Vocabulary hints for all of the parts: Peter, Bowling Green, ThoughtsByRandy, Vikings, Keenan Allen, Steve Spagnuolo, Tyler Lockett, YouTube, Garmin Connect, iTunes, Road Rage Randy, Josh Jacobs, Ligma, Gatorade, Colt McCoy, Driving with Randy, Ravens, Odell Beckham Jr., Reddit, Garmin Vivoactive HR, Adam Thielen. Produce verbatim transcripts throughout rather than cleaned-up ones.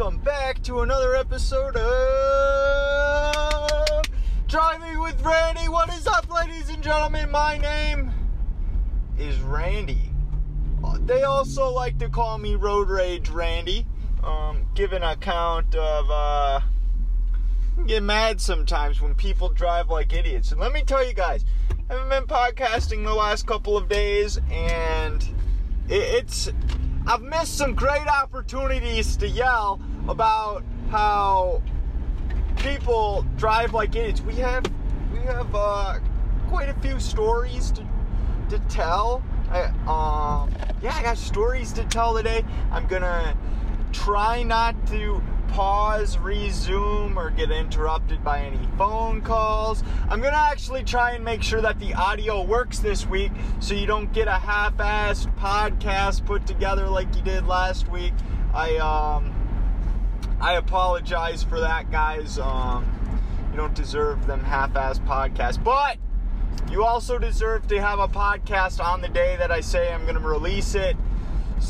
welcome back to another episode of Driving with Randy. What is up, ladies and gentlemen? My name is Randy. They also like to call me Road Rage Randy, um, given account of, uh, I get mad sometimes when people drive like idiots. And let me tell you guys, I haven't been podcasting the last couple of days, and it, it's... I've missed some great opportunities to yell about how people drive like idiots. We have we have uh, quite a few stories to, to tell. I, um, yeah, I got stories to tell today. I'm gonna try not to pause, resume, or get interrupted by any phone calls. I'm gonna actually try and make sure that the audio works this week so you don't get a half-assed podcast put together like you did last week. I um I apologize for that, guys. Um you don't deserve them half-assed podcasts, but you also deserve to have a podcast on the day that I say I'm gonna release it.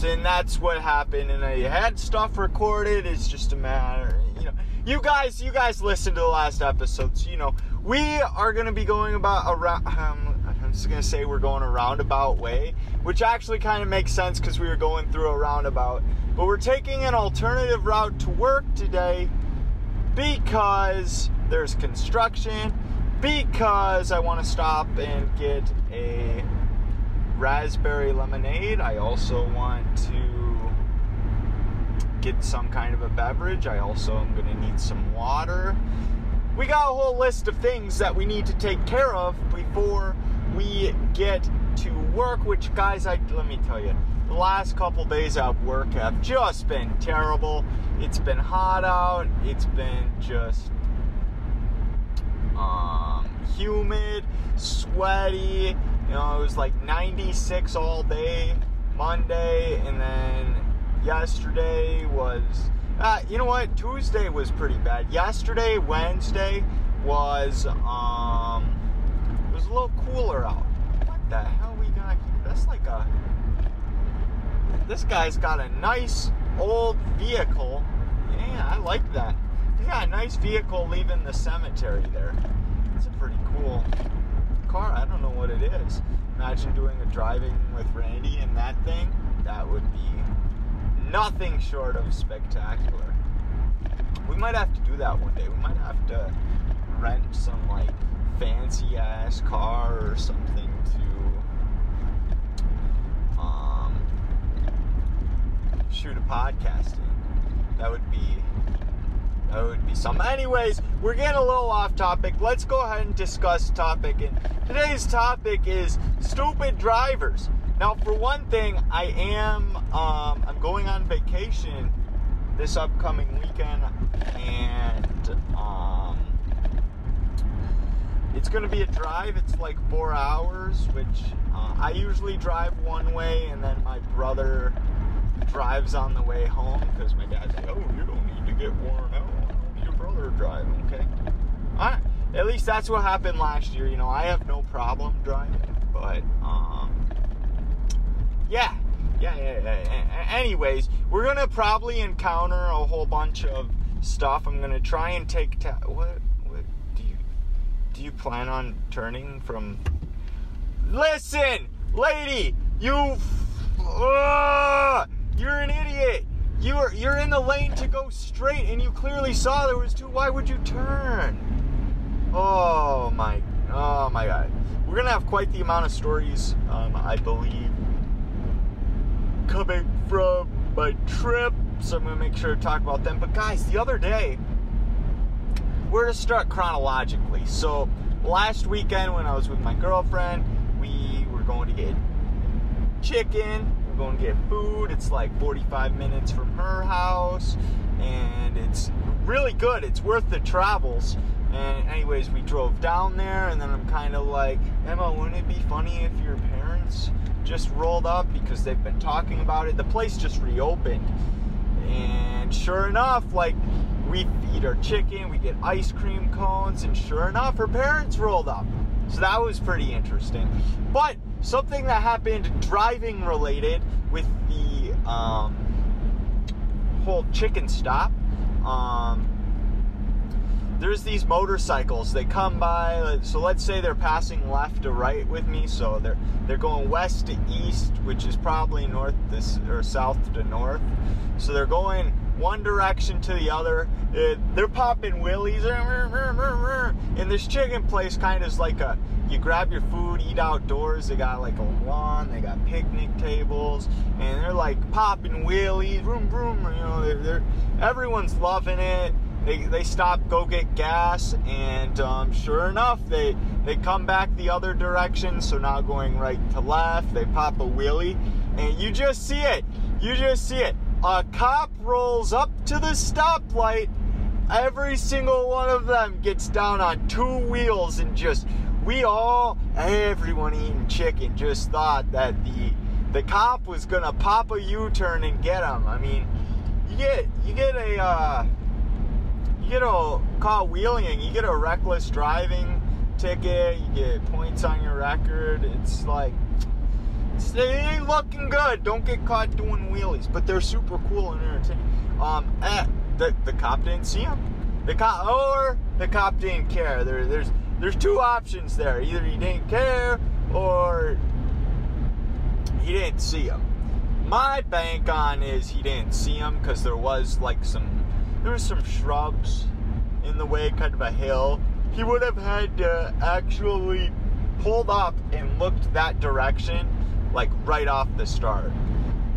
And that's what happened, and I had stuff recorded. It's just a matter, you know, you guys, you guys listened to the last episode, so you know, we are going to be going about around, um, I'm just going to say we're going a roundabout way, which actually kind of makes sense because we were going through a roundabout, but we're taking an alternative route to work today because there's construction, because I want to stop and get a raspberry lemonade. I also want to get some kind of a beverage. I also am going to need some water. We got a whole list of things that we need to take care of before we get to work, which, guys, I let me tell you, the last couple days at work have just been terrible. It's been hot out. It's been just um, humid, sweaty. You know, it was like ninety-six all day Monday, and then yesterday was, uh, you know what, Tuesday was pretty bad. Yesterday, Wednesday, was, um, it was a little cooler out. What the hell we got here? That's like a, this guy's got a nice old vehicle. Yeah, I like that. He's got a nice vehicle leaving the cemetery there. It's a pretty cool car. I don't know what it is. Imagine doing a Driving with Randy in that thing. That would be nothing short of spectacular. We might have to do that one day. We might have to rent some like fancy ass car or something to um, shoot a podcast in. That would be That would be something. Anyways, we're getting a little off topic. Let's go ahead and discuss topic. And today's topic is stupid drivers. Now, for one thing, I am um, I'm going on vacation this upcoming weekend, and um, it's going to be a drive. It's like four hours, which uh, I usually drive one way, and then my brother drives on the way home because my dad's like, "Oh, you don't need to get worn out. Your brother driving, okay?" All right. At least that's what happened last year. You know, I have no problem driving, but um, yeah, yeah, yeah, yeah. Anyways, we're gonna probably encounter a whole bunch of stuff. I'm gonna try and take ta- what? What do you do? You plan on turning from? Listen, lady, you. Ugh, you're an idiot. You're you're in the lane to go straight, and you clearly saw there was two. Why would you turn? Oh my, oh my God. We're gonna have quite the amount of stories, um, I believe, coming from my trip. So I'm gonna make sure to talk about them. But guys, the other day, we're to start chronologically. So last weekend when I was with my girlfriend, we were going to get chicken. We're going to get food. It's like forty-five minutes from her house, and it's really good. It's worth the travels. And anyways, we drove down there, and then I'm kind of like, Emma, wouldn't it be funny if your parents just rolled up because they've been talking about it? The place just reopened, and sure enough, like, we eat our chicken, we get ice cream cones, and sure enough, her parents rolled up. So that was pretty interesting. But something that happened driving related with the um, full chicken stop. Um, there's these motorcycles, they come by, so let's say they're passing left to right with me, so they're they're going west to east, which is probably north this or south to north, so they're going one direction to the other. It, they're popping wheelies, and this chicken place kind of is like a, you grab your food, eat outdoors. They got like a lawn, they got picnic tables, and they're like popping wheelies, vroom, vroom, you know, they're, they're, everyone's loving it. They, they stop, go get gas, and um, sure enough, they, they come back the other direction, so now going right to left, they pop a wheelie, and you just see it, you just see it. A cop rolls up to the stoplight, every single one of them gets down on two wheels, and just, we all, everyone eating chicken just thought that the the cop was gonna pop a U-turn and get him. I mean, you get, you get a, uh, you get a caught wheeling, you get a reckless driving ticket, you get points on your record. It's like, it's, they ain't looking good. Don't get caught doing wheelies, but they're super cool and entertaining. Um, eh, the, the cop didn't see him. The cop, or the cop didn't care. There, there's, there's two options there. Either he didn't care, or he didn't see him. My bank on is he didn't see him, because there was like some, there was some shrubs in the way, kind of a hill. He would have had to actually pulled up and looked that direction, like right off the start.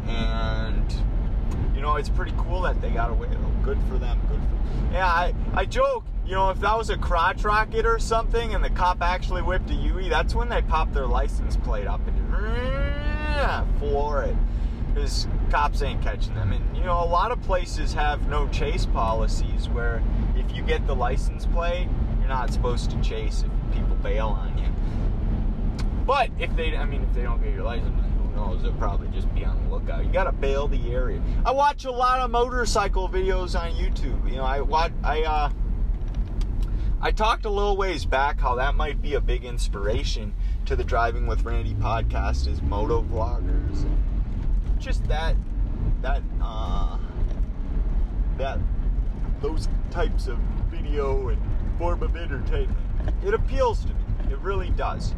And you know, it's pretty cool that they got away. Good for them. Good for. Yeah, I I joke. You know, if that was a crotch rocket or something, and the cop actually whipped a U E, that's when they pop their license plate up and floor it. Because cops ain't catching them. And you know, a lot of places have no chase policies, where if you get the license plate, you're not supposed to chase if people bail on you. But if they, I mean, if they don't get your license, who knows, they'll probably just be on the lookout. You gotta bail the area. I watch a lot of motorcycle videos on YouTube. You know, I watch, I, uh, I talked a little ways back how that might be a big inspiration to the Driving with Randy podcast, is moto vloggers. Just that, that, uh, that, those types of video and form of entertainment, it appeals to me, it really does.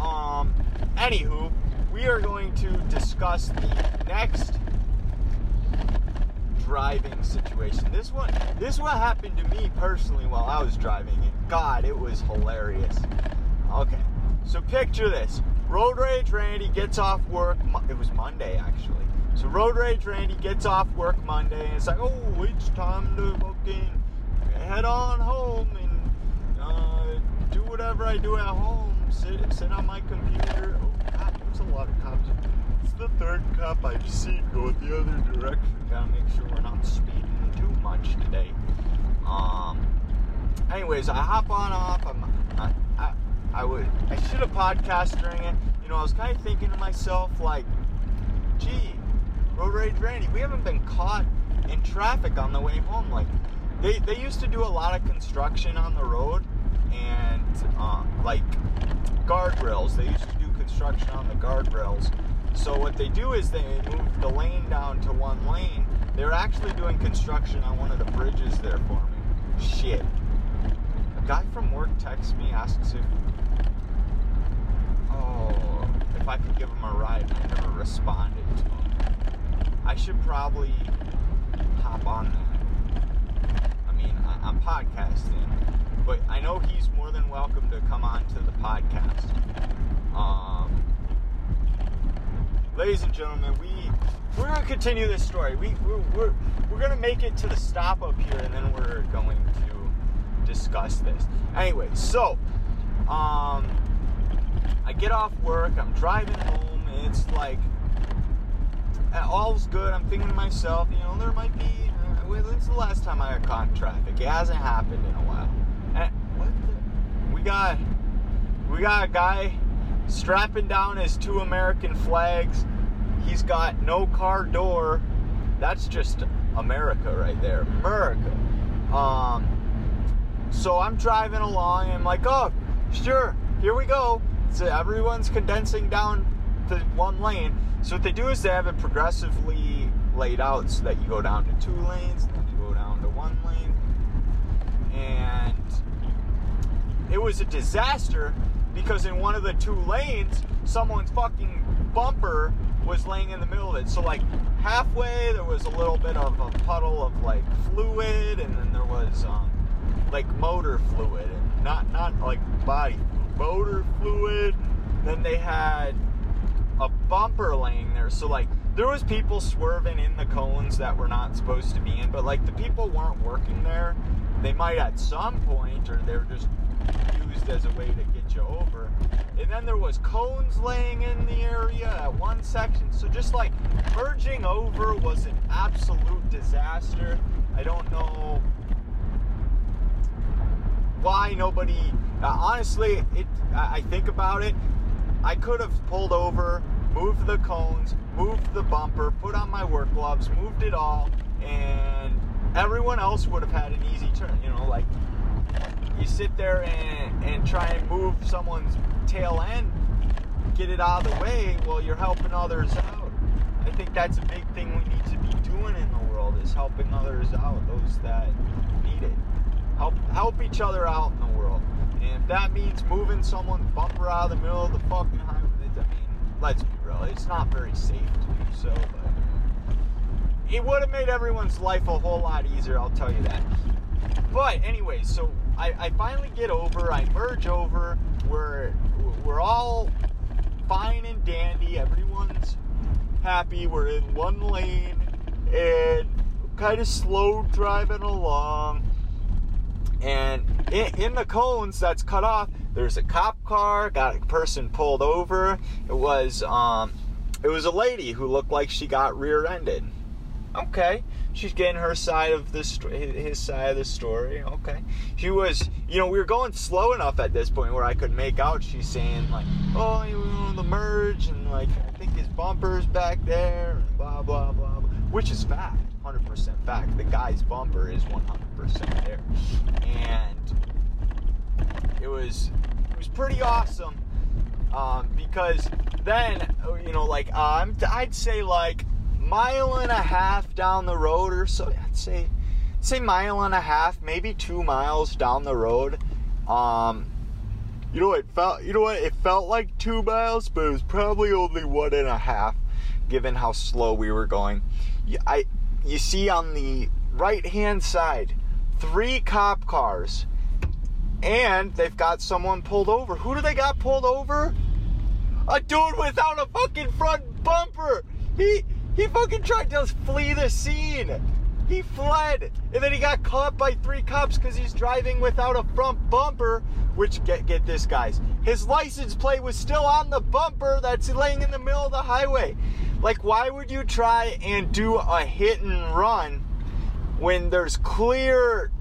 Um, anywho, we are going to discuss the next driving situation. This one, this one happened to me personally while I was driving, and God, it was hilarious. Okay, so picture this. Road Rage Randy gets off work, it was Monday actually, so Road Rage Randy gets off work Monday, and it's like, oh, it's time to fucking head on home, and uh, do whatever I do at home, sit, sit on my computer. Oh God, there's a lot of cops. It's the third cop I've seen go the other direction. Gotta make sure we're not speeding too much today. Um. Anyways, I hop on off, I'm, I, I, I would, I should have podcasted during it. You know, I was kind of thinking to myself, like, gee, Road Rage Randy, we haven't been caught in traffic on the way home. Like, they, they used to do a lot of construction on the road, and, uh, like, guardrails. They used to do construction on the guardrails. So what they do is they move the lane down to one lane. They're actually doing construction on one of the bridges they're forming. Shit. A guy from work texts me, asks if... Oh, if I could give him a ride. I never responded to him. I should probably hop on that. I mean, I, I'm podcasting, but I know he's more than welcome to come on to the podcast. Um, ladies and gentlemen, we we're gonna continue this story. We we're we're, we're gonna make it to the stop up here, and then we're going to discuss this. Anyway, so um. I get off work, I'm driving home, and it's like, all's good. I'm thinking to myself, you know, there might be, uh, when's the last time I got caught in traffic? It hasn't happened in a while. And what the, we got, we got a guy strapping down his two American flags. He's got no car door. That's just America right there, America. Um, so I'm driving along, and I'm like, oh, sure, here we go. So everyone's condensing down to one lane. So what they do is they have it progressively laid out so that you go down to two lanes, and then you go down to one lane. And it was a disaster because in one of the two lanes, someone's fucking bumper was laying in the middle of it. So like halfway there was a little bit of a puddle of like fluid, and then there was um, like motor fluid, and not, not like body fluid, motor fluid. Then they had a bumper laying there. So like there was people swerving in the cones that were not supposed to be in, but like the people weren't working there. They might at some point, or they're just used as a way to get you over. And then there was cones laying in the area at one section. So just like merging over was an absolute disaster. I don't know why nobody, uh, honestly, it. I, I think about it, I could have pulled over, moved the cones, moved the bumper, put on my work gloves, moved it all, and everyone else would have had an easy turn. You know, like, you sit there and, and try and move someone's tail end, get it out of the way, well, you're helping others out. I think that's a big thing we need to be doing in the world, is helping others out, those that need it. Help, help each other out in the world. And if that means moving someone's bumper out of the middle of the fucking highway, I mean, let's be real, it's not very safe to do so, but it would have made everyone's life a whole lot easier, I'll tell you that. But anyway, so I, I finally get over, I merge over, we're, we're all fine and dandy, everyone's happy, we're in one lane, and kind of slow driving along, and in, in the cones that's cut off, there's a cop car, got a person pulled over. It was, um, it was a lady who looked like she got rear-ended. Okay, she's getting her side of the sto- his side of the story. Okay, she was, you know, we were going slow enough at this point where I could make out she's saying like, oh, you know, the merge, and like I think his bumper's back there, and blah blah blah, blah. Which is fact, one hundred percent fact. The guy's bumper is one hundred percent there, and it was it was pretty awesome um, because then you know like uh, I'd say like. mile and a half down the road or so, I'd say, say mile and a half, maybe two miles down the road. Um, you know, it felt, you know what, it felt like two miles, but it was probably only one and a half, given how slow we were going. You, I, you see on the right-hand side, three cop cars, and they've got someone pulled over. Who do they got pulled over? A dude without a fucking front bumper. He... He fucking tried to flee the scene. He fled, and then he got caught by three cops because he's driving without a front bumper. Which get get this, guys, his license plate was still on the bumper that's laying in the middle of the highway. Like, why would you try and do a hit and run when there's clear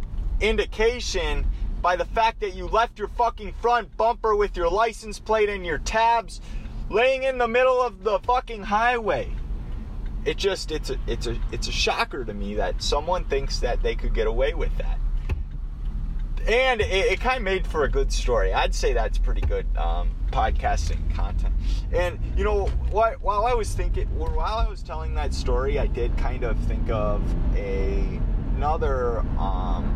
indication by the fact that you left your fucking front bumper with your license plate and your tabs laying in the middle of the fucking highway? It just, it's a, it's a, it's a shocker to me that someone thinks that they could get away with that. And it, it kind of made for a good story. I'd say that's pretty good um, podcasting content. And you know, what, while I was thinking, while I was telling that story, I did kind of think of a, another. Um,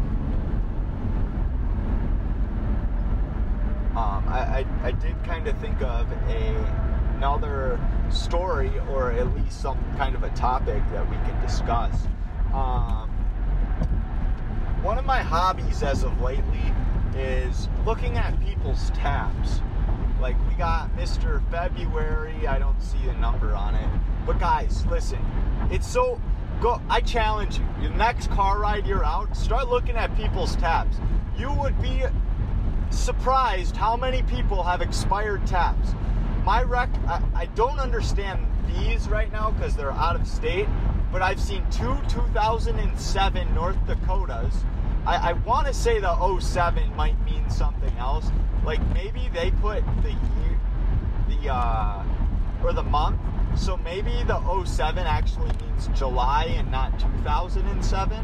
um, I, I, I did kind of think of a. another story, or at least some kind of a topic that we can discuss. Um, one of my hobbies as of lately is looking at people's tabs. Like, we got Mister February, I don't see a number on it, but guys, listen, it's so, go. I challenge you, your next car ride you're out, start looking at people's tabs. You would be surprised how many people have expired tabs. My rec, I, I don't understand these right now because they're out of state, but I've seen two two thousand seven North Dakotas. I, I want to say the oh seven might mean something else. Like, maybe they put the year, the, uh, or the month. So maybe the oh seven actually means July and not two thousand seven.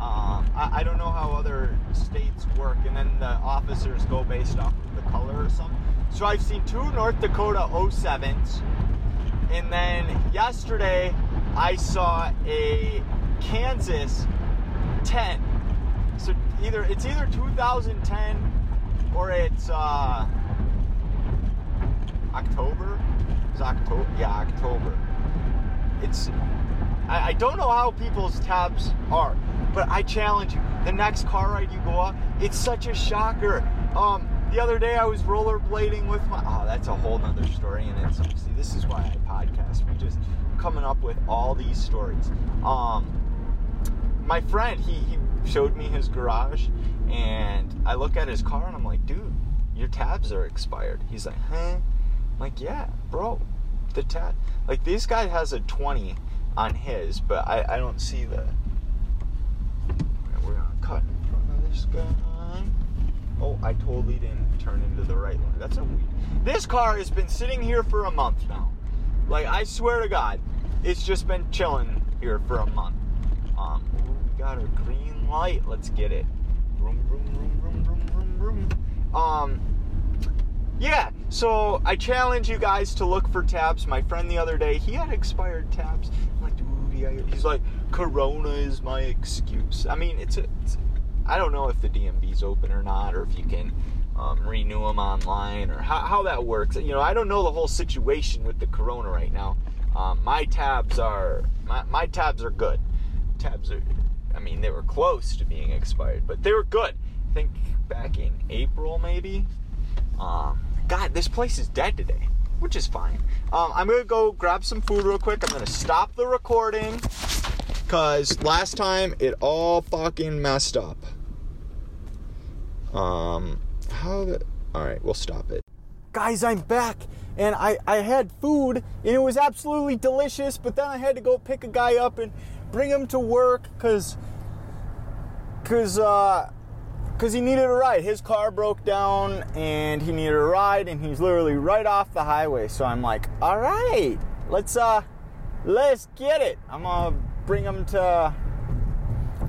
Um, I, I don't know how other states work. And then the officers go based off of the color or something. So I've seen two North Dakota oh sevens, And then yesterday I saw a Kansas ten. So either it's either two thousand ten or it's uh, October. It's October. Yeah, October. It's I, I don't know how people's tabs are, but I challenge you. The next car ride you go on, it's such a shocker. Um, the other day I was rollerblading with my. Oh, that's a whole nother story, and it's see, this is why I podcast. We just coming up with all these stories. Um, my friend, he he. showed me his garage, and I look at his car, and I'm like, dude, your tabs are expired. He's like, huh? I'm like, yeah, bro, the tab. Like, this guy has a twenty on his, but I, I don't see the... We're going to cut in front of this guy. Oh, I totally didn't turn into the right one. That's a weird... This car has been sitting here for a month now. Like, I swear to God, it's just been chilling here for a month. Um, we got a green light, let's get it. Vroom, vroom, vroom, vroom, vroom, vroom, vroom. Um, yeah, so I challenge you guys to look for tabs. My friend the other day, he had expired tabs. I'm like, dude, yeah, he's like, Corona is my excuse. I mean, it's, a, it's a, I don't know if the D M V's open or not, or if you can um, renew them online, or how, how that works. You know, I don't know the whole situation with the Corona right now. Um, my tabs are, my, my tabs are good. Tabs are, I mean, they were close to being expired, but they were good. I think back in April, maybe. Um, God, this place is dead today, which is fine. Um, I'm going to go grab some food real quick. I'm going to stop the recording because last time it all fucking messed up. Um, how the... All right, we'll stop it. Guys, I'm back, and I, I had food, and it was absolutely delicious, but then I had to go pick a guy up and... bring him to work because because uh, because he needed a ride. His car broke down and he needed a ride, and he's literally right off the highway. So I'm like, all right, let's uh let's get it. I'm gonna bring him to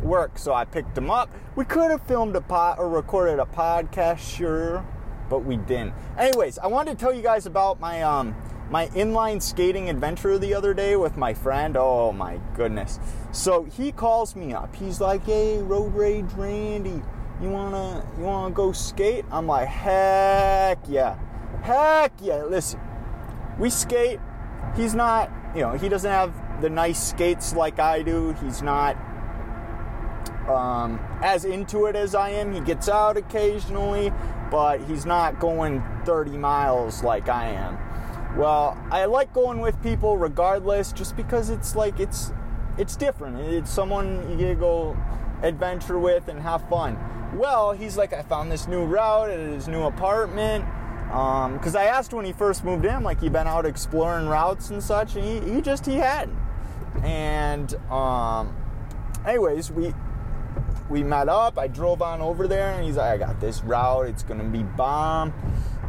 work. So I picked him up. We could have filmed a pod or recorded a podcast, sure, but we didn't. Anyways, I wanted to tell you guys about my um my inline skating adventure the other day with my friend. Oh my goodness. So he calls me up. He's like, hey, Road Rage Randy, you wanna you wanna go skate? I'm like, heck yeah. Heck yeah. Listen, we skate. He's not, you know, he doesn't have the nice skates like I do. He's not um, as into it as I am. He gets out occasionally, but he's not going thirty miles like I am. Well, I like going with people regardless, just because it's like, it's it's different. It's someone you get to go adventure with and have fun. Well, he's like, I found this new route at his new apartment. Because um, I asked when he first moved in, like, he'd been out exploring routes and such, and he, he just, he hadn't. And um, anyways, we we met up. I drove on over there, and he's like, I got this route. It's going to be bomb.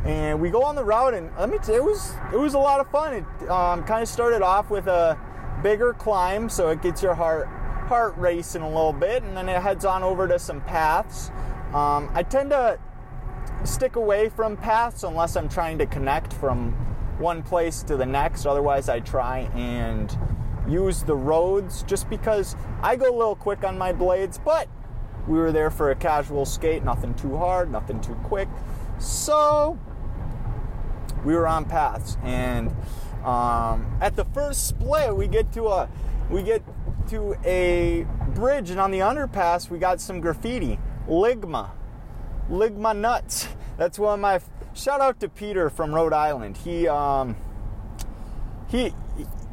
And we go on the route, and let me tell you, it was, it was a lot of fun. It um, kind of started off with a bigger climb, so it gets your heart heart racing a little bit, and then it heads on over to some paths. Um, I tend to stick away from paths unless I'm trying to connect from one place to the next. Otherwise, I try and use the roads just because I go a little quick on my blades, but we were there for a casual skate, nothing too hard, nothing too quick. So we were on paths, and um, at the first split, we get to a we get to a bridge, and on the underpass, we got some graffiti, Ligma, Ligma nuts. That's one of my shout out to Peter from Rhode Island. He um, he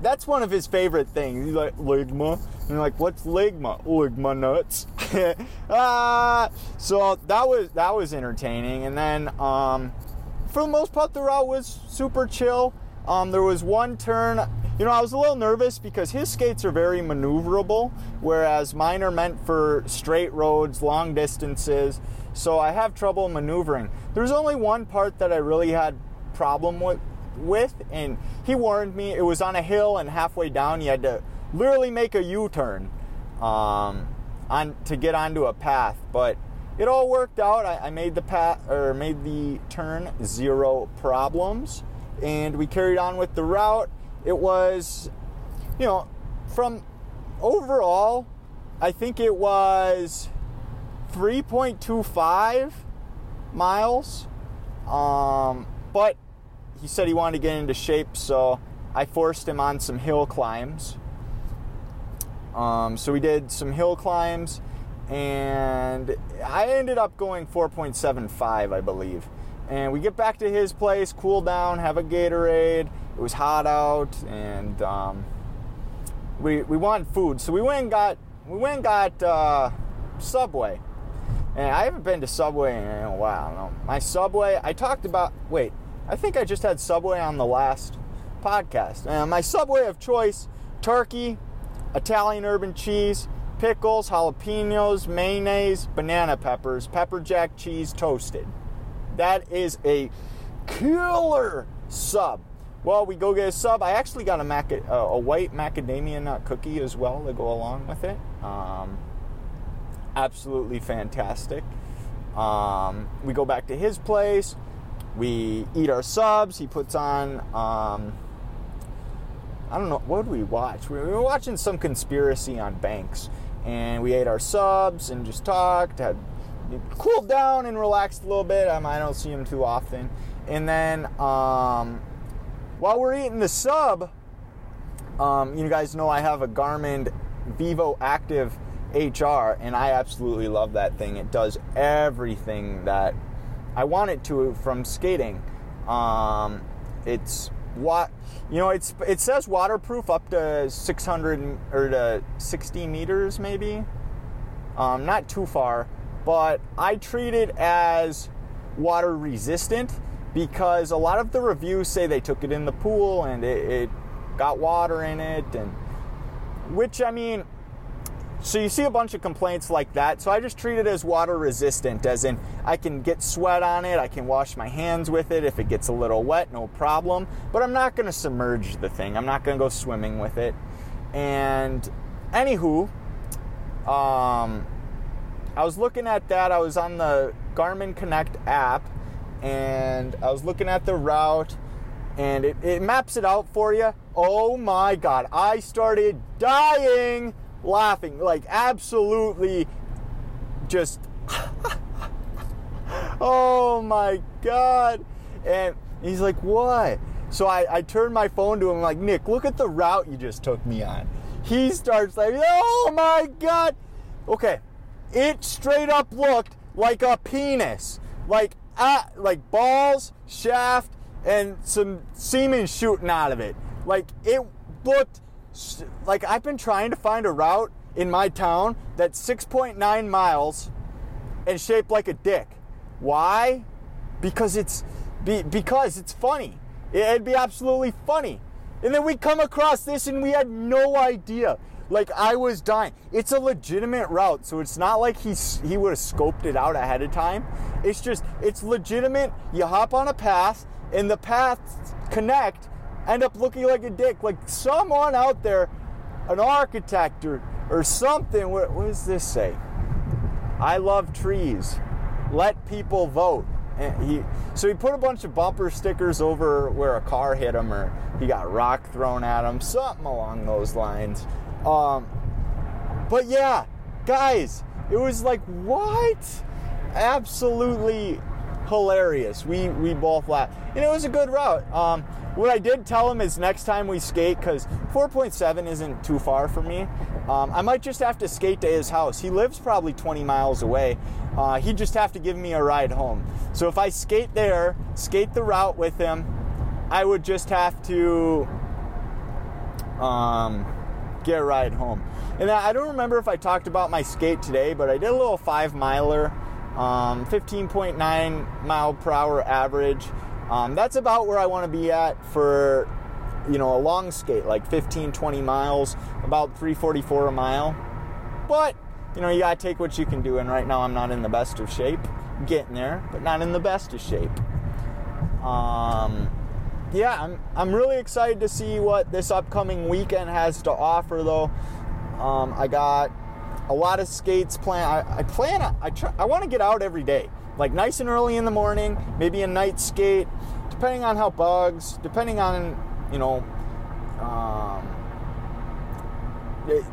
that's one of his favorite things. He's like, Ligma, and you're like, what's Ligma? Ligma nuts. uh, so that was that was entertaining, and then um, for the most part the route was super chill. Um, there was one turn, you know, I was a little nervous because his skates are very maneuverable, whereas mine are meant for straight roads, long distances. So I have trouble maneuvering. There's only one part that I really had problem with, with, and he warned me. It was on a hill, and halfway down, you had to literally make a U-turn. Um, On, to get onto a path, but it all worked out. I, I made the path or made the turn, zero problems, and we carried on with the route. it was, you know, from overall, I think it was three point two five miles. Um, but he said he wanted to get into shape, so I forced him on some hill climbs. Um, so we did some hill climbs, and I ended up going four point seven five, I believe. And we get back to his place, cool down, have a Gatorade. It was hot out, and um, we we wanted food, so we went and got we went and got uh, Subway. And I haven't been to Subway in a while. No. My Subway, I talked about. Wait, I think I just had Subway on the last podcast. And my Subway of choice: turkey, Italian urban cheese, pickles, jalapenos, mayonnaise, banana peppers, pepper jack cheese, toasted. That is a killer sub. Well, we go get a sub. I actually got a, mac- a, a white macadamia nut cookie as well to go along with it. Um, absolutely fantastic. Um, we go back to his place. We eat our subs. He puts on, um, I don't know, what did we watch? We were watching some conspiracy on banks. And we ate our subs and just talked, had cooled down and relaxed a little bit. Um, I don't see him too often. And then um, while we're eating the sub, um, you guys know I have a Garmin Vivoactive H R, and I absolutely love that thing. It does everything that I want it to from skating. Um, it's what you know. It's it says waterproof up to six hundred or to sixty meters, maybe. Um, not too far. But I treat it as water resistant because a lot of the reviews say they took it in the pool and it, it got water in it, and which I mean, so you see a bunch of complaints like that. So I just treat it as water resistant, as in I can get sweat on it, I can wash my hands with it if it gets a little wet, no problem. But I'm not gonna submerge the thing. I'm not gonna go swimming with it. And anywho, um. I was looking at that. I was on the Garmin Connect app, and I was looking at the route, and it, it maps it out for you. Oh my God. I started dying laughing, like absolutely just, oh my God. And he's like, what? So I, I turned my phone to him like, Nick, look at the route you just took me on. He starts like, oh my God. Okay. It straight up looked like a penis, like uh, like balls, shaft, and some semen shooting out of it. Like it looked like I've been trying to find a route in my town that's six point nine miles and shaped like a dick. Why? Because it's be, because it's funny. It'd be absolutely funny. And then we come across this, and we had no idea. Like, I was dying. It's a legitimate route, so it's not like he's, he would have scoped it out ahead of time. It's just, it's legitimate. You hop on a path, and the paths connect, end up looking like a dick. Like, someone out there, an architect or, or something, what, what does this say? I love trees. Let people vote. And he, so he put a bunch of bumper stickers over where a car hit him, or he got a rock thrown at him, something along those lines. Um, but yeah, guys, it was like, what? Absolutely hilarious. We, we both laughed, and it was a good route. Um, what I did tell him is next time we skate, cause four point seven isn't too far for me. Um, I might just have to skate to his house. He lives probably twenty miles away. Uh, he'd just have to give me a ride home. So if I skate there, skate the route with him, I would just have to, um, get a ride home. And I don't remember if I talked about my skate today, but I did a little five miler, um, fifteen point nine mile per hour average. Um, that's about where I want to be at for, you know, a long skate, like fifteen, twenty miles, about three forty-four a mile. But, you know, you got to take what you can do, and right now I'm not in the best of shape. I'm getting there, but not in the best of shape. Um... Yeah, I'm I'm really excited to see what this upcoming weekend has to offer, though. Um, I got a lot of skates planned. I, I plan I try, I want to get out every day, like nice and early in the morning, maybe a night skate, depending on how bugs, depending on you know um,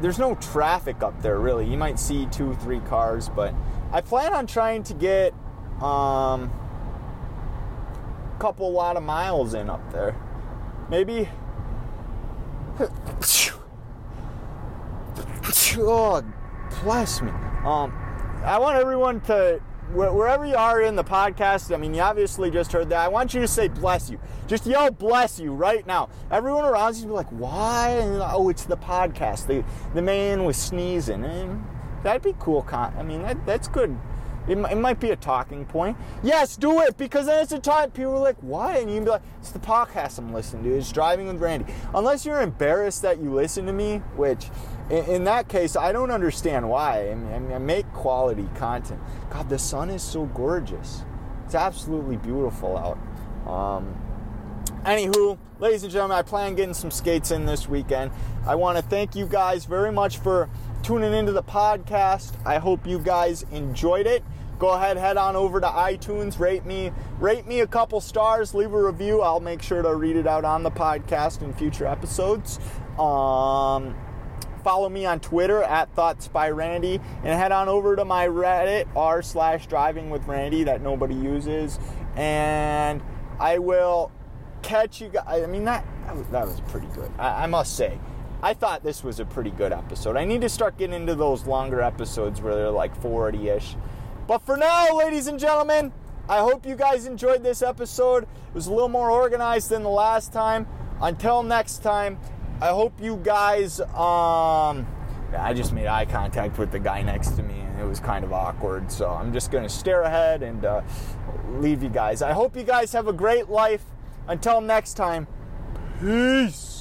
there's no traffic up there really. You might see two, three cars, but I plan on trying to get um, a couple lot of miles in up there. Maybe. Oh, bless me. Um, I want everyone to, wherever you are in the podcast, I mean, you obviously just heard that. I want you to say bless you. Just yell bless you right now. Everyone around you will be like, why? And, oh, it's the podcast. The the man was sneezing. And that'd be cool. Con- I mean, that that's good. It, it might be a talking point. Yes, do it, because then it's a time. People are like, why? And you can be like, it's the podcast I'm listening to. It's Driving with Randy. Unless you're embarrassed that you listen to me, which... in that case, I don't understand why. I mean, I make quality content. God, the sun is so gorgeous. It's absolutely beautiful out. Um, anywho, ladies and gentlemen, I plan on getting some skates in this weekend. I want to thank you guys very much for tuning into the podcast. I hope you guys enjoyed it. Go ahead, head on over to iTunes, rate me, rate me a couple stars, leave a review. I'll make sure to read it out on the podcast in future episodes. Um... Follow me on Twitter at ThoughtsByRandy, and head on over to my Reddit r slash Driving with Randy that nobody uses. And I will catch you guys. I mean, that that was pretty good. I, I must say, I thought this was a pretty good episode. I need to start getting into those longer episodes where they're like forty-ish. But for now, ladies and gentlemen, I hope you guys enjoyed this episode. It was a little more organized than the last time. Until next time. I hope you guys, um, I just made eye contact with the guy next to me, and it was kind of awkward, so I'm just going to stare ahead and uh, leave you guys. I hope you guys have a great life. Until next time, peace.